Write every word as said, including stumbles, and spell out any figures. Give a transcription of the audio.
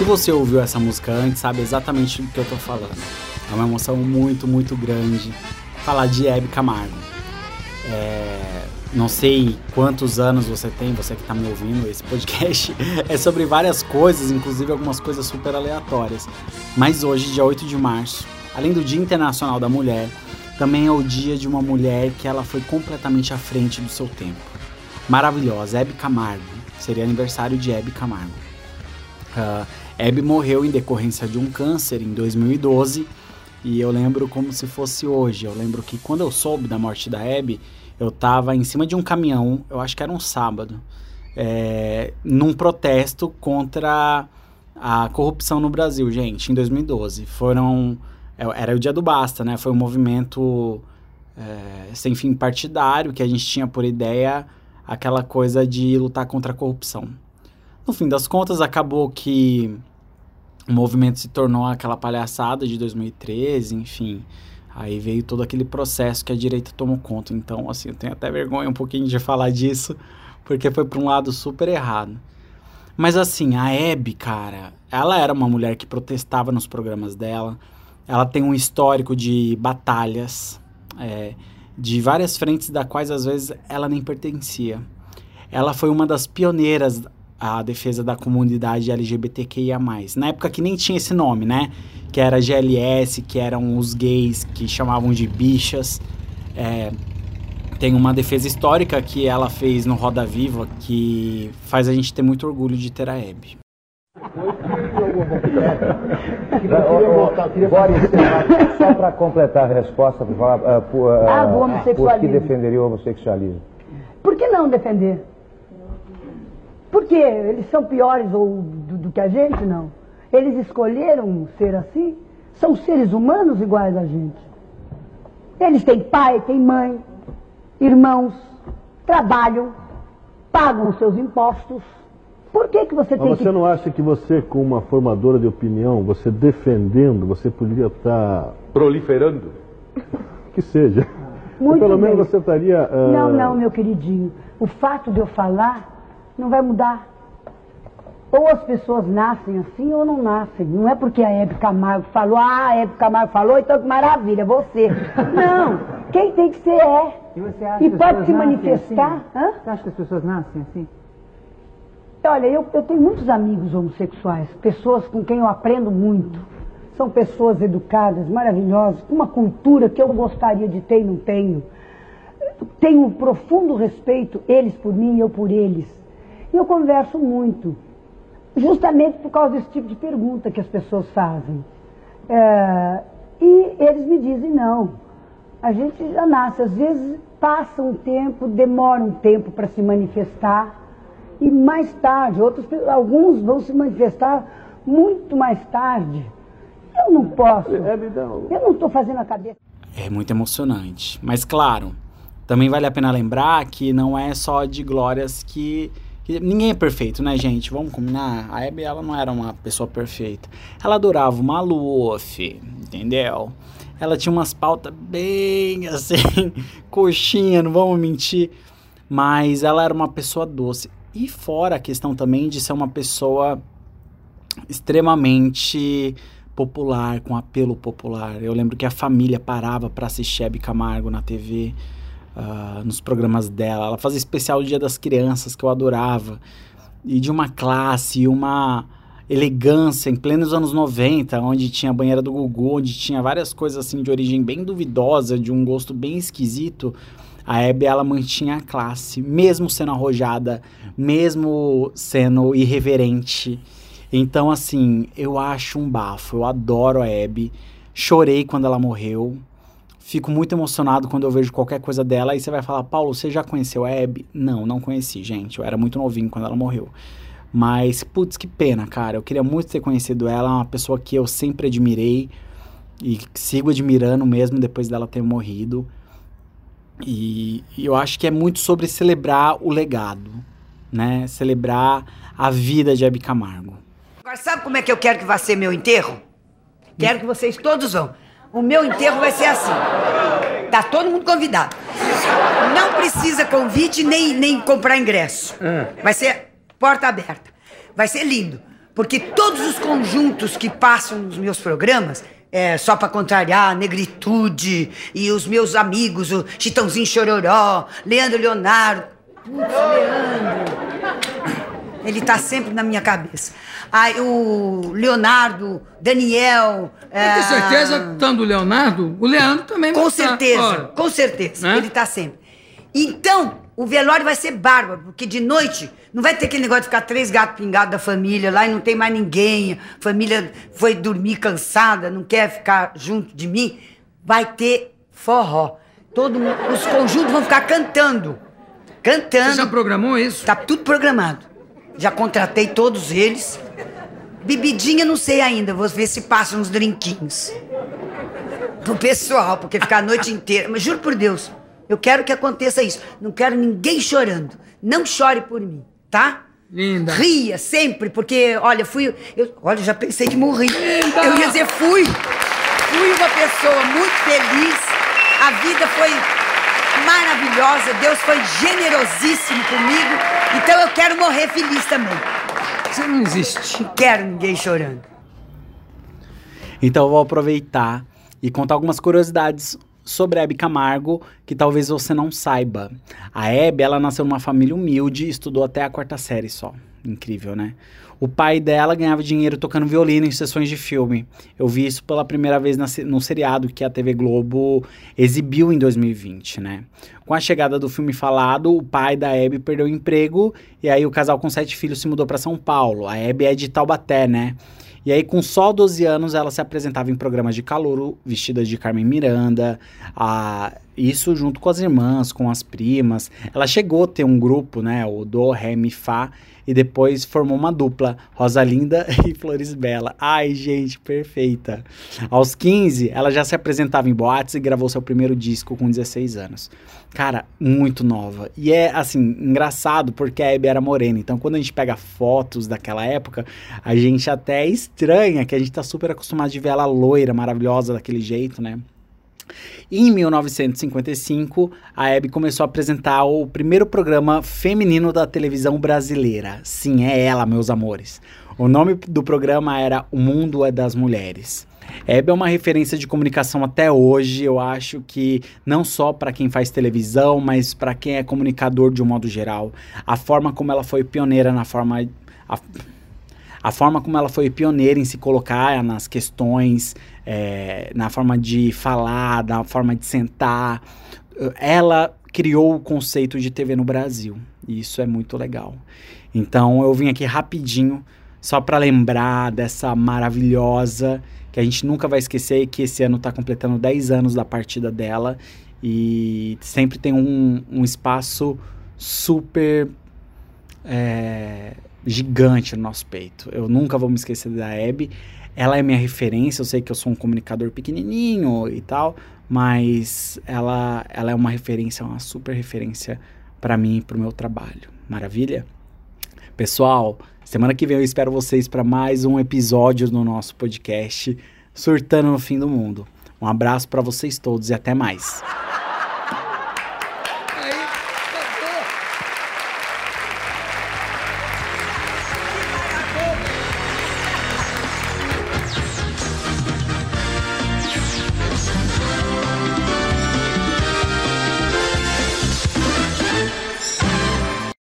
Se você ouviu essa música antes, sabe exatamente do que eu tô falando. É uma emoção muito, muito grande falar de Hebe Camargo. É... Não sei quantos anos você tem, você que tá me ouvindo, esse podcast é sobre várias coisas, inclusive algumas coisas super aleatórias. Mas hoje, dia oito de março, além do Dia Internacional da Mulher, também é o dia de uma mulher que ela foi completamente à frente do seu tempo. Maravilhosa, Hebe Camargo. Seria aniversário de Hebe Camargo. Uh, Hebe morreu em decorrência de um câncer em dois mil e doze, e eu lembro como se fosse hoje. Eu lembro que quando eu soube da morte da Hebe, eu tava em cima de um caminhão, eu acho que era um sábado, é, num protesto contra a corrupção no Brasil, gente, em dois mil e doze. Foram, era o dia do Basta, né? Foi um movimento é, sem fim partidário, que a gente tinha por ideia aquela coisa de lutar contra a corrupção. No fim das contas, acabou que o movimento se tornou aquela palhaçada de dois mil e treze, enfim... Aí veio todo aquele processo que a direita tomou conta. Então, assim, eu tenho até vergonha um pouquinho de falar disso, porque foi para um lado super errado. Mas, assim, a Hebe, cara, ela era uma mulher que protestava nos programas dela. Ela tem um histórico de batalhas, é, de várias frentes das quais, às vezes, ela nem pertencia. Ela foi uma das pioneiras à defesa da comunidade L G B T Q I A mais. Na época que nem tinha esse nome, né? Que era G L S, que eram os gays, que chamavam de bichas. É, tem uma defesa histórica que ela fez no Roda Viva, que faz a gente ter muito orgulho de ter a Hebe. Bora encerrar, só para completar a resposta, para falar uh, por, uh, ah, do homossexualismo. Por que defenderia o homossexualismo? Por que não defender? Por quê? Eles são piores ou do, do que a gente, não? Eles escolheram ser assim? São seres humanos iguais a gente. Eles têm pai, têm mãe, irmãos, trabalham, pagam os seus impostos. Por que que você tem que... Mas você não acha que você, como uma formadora de opinião, você defendendo, você poderia estar... proliferando? Que seja. Muito pelo menos você estaria... Uh... Não, não, meu queridinho. O fato de eu falar não vai mudar. Ou as pessoas nascem assim ou não nascem. Não é porque a Hebe Camargo falou, ah, a Hebe Camargo falou, então que maravilha, você. Não, quem tem que ser é. E, você acha e pode se manifestar. Assim? Você acha que as pessoas nascem assim? Olha, eu, eu tenho muitos amigos homossexuais, pessoas com quem eu aprendo muito. São pessoas educadas, maravilhosas, com uma cultura que eu gostaria de ter e não tenho. Tenho um profundo respeito, eles por mim e eu por eles. E eu converso muito. Justamente por causa desse tipo de pergunta que as pessoas fazem. É, e eles me dizem, não, a gente já nasce, às vezes passa um tempo, demora um tempo para se manifestar, e mais tarde, outros, alguns vão se manifestar muito mais tarde. Eu não posso, eu não estou fazendo a cabeça. É muito emocionante, mas claro, também vale a pena lembrar que não é só de glórias que... Ninguém é perfeito, né, gente? Vamos combinar? A Hebe, ela não era uma pessoa perfeita. Ela adorava o Maluf, entendeu? Ela tinha umas pautas bem, assim, coxinha, não vamos mentir. Mas ela era uma pessoa doce. E fora a questão também de ser uma pessoa extremamente popular, com apelo popular. Eu lembro que a família parava para assistir Hebe Camargo na T V... Uh, nos programas dela, ela fazia especial Dia das Crianças, que eu adorava, e de uma classe, uma elegância, em plenos anos noventa, onde tinha a banheira do Gugu, onde tinha várias coisas assim de origem bem duvidosa, de um gosto bem esquisito, a Hebe, ela mantinha a classe, mesmo sendo arrojada, mesmo sendo irreverente. Então, assim, eu acho um bafo, eu adoro a Hebe, chorei quando ela morreu. Fico muito emocionado quando eu vejo qualquer coisa dela. E você vai falar, Paulo, você já conheceu a Hebe? Não, não conheci, gente. Eu era muito novinho quando ela morreu. Mas, putz, que pena, cara. Eu queria muito ter conhecido ela. É uma pessoa que eu sempre admirei. E sigo admirando mesmo depois dela ter morrido. E, e eu acho que é muito sobre celebrar o legado, né? Celebrar a vida de Hebe Camargo. Agora, sabe como é que eu quero que vá ser meu enterro? Quero que vocês todos vão. O meu enterro vai ser assim. Tá todo mundo convidado. Não precisa convite nem, nem comprar ingresso. Vai ser porta aberta. Vai ser lindo. Porque todos os conjuntos que passam nos meus programas, é, só pra contrariar, Negritude, e os meus amigos, o Chitãozinho Xororó, Leandro Leonardo... Putz, Leandro... Ele tá sempre na minha cabeça. Aí o Leonardo, Daniel... É... Com certeza, tanto o Leonardo, o Leandro também vai estar. Com certeza, com certeza, né? Ele tá sempre. Então, o velório vai ser bárbaro, porque de noite não vai ter aquele negócio de ficar três gatos pingados da família lá e não tem mais ninguém, a família foi dormir cansada, não quer ficar junto de mim. Vai ter forró. Todo mundo, os conjuntos vão ficar cantando. Cantando. Você já programou isso? Tá tudo programado. Já contratei todos eles. Bebidinha não sei ainda, vou ver se passa uns drinquinhos. Pro pessoal, porque ficar a noite inteira. Mas juro por Deus, eu quero que aconteça isso. Não quero ninguém chorando. Não chore por mim, tá? Linda. Ria sempre, porque, olha, fui... Eu, olha, já pensei que morri. Linda. Eu ia dizer, fui. Fui uma pessoa muito feliz. A vida foi... maravilhosa, Deus foi generosíssimo comigo, então eu quero morrer feliz também. Você não existe. Não quero ninguém chorando. Então eu vou aproveitar e contar algumas curiosidades sobre a Hebe Camargo, que talvez você não saiba. A Hebe, ela nasceu numa família humilde e estudou até a quarta série só. Incrível, né? O pai dela ganhava dinheiro tocando violino em sessões de filme. Eu vi isso pela primeira vez na, no seriado que a T V Globo exibiu em dois mil e vinte, né? Com a chegada do filme falado, o pai da Hebe perdeu o emprego e aí o casal com sete filhos se mudou para São Paulo. A Hebe é de Taubaté, né? E aí, com só doze anos, ela se apresentava em programas de calouro, vestida de Carmen Miranda, a... isso junto com as irmãs, com as primas. Ela chegou a ter um grupo, né, o Do, Ré, Mi, Fá, e depois formou uma dupla, Rosa Linda e Flores Bela. Ai, gente, perfeita! Aos quinze, ela já se apresentava em boates e gravou seu primeiro disco com dezesseis anos. Cara, muito nova. E é, assim, engraçado, porque a Hebe era morena. Então, quando a gente pega fotos daquela época, a gente até estranha, que a gente tá super acostumado de ver ela loira, maravilhosa, daquele jeito, né? E em mil novecentos e cinquenta e cinco, a Hebe começou a apresentar o primeiro programa feminino da televisão brasileira. Sim, é ela, meus amores. O nome do programa era O Mundo é das Mulheres. Hebe é uma referência de comunicação até hoje, eu acho que não só para quem faz televisão, mas para quem é comunicador de um modo geral. A forma como ela foi pioneira na forma... A... A forma como ela foi pioneira em se colocar nas questões, é, na forma de falar, na forma de sentar. Ela criou o conceito de T V no Brasil. E isso é muito legal. Então eu vim aqui rapidinho, só para lembrar dessa maravilhosa, que a gente nunca vai esquecer, que esse ano está completando dez anos da partida dela. E sempre tem um, um espaço super... É, gigante no nosso peito. Eu nunca vou me esquecer da Hebe. Ela é minha referência. Eu sei que eu sou um comunicador pequenininho e tal, mas ela, ela é uma referência, uma super referência para mim e pro meu trabalho. Maravilha? Pessoal, semana que vem eu espero vocês para mais um episódio do nosso podcast Surtando no Fim do Mundo. Um abraço para vocês todos e até mais.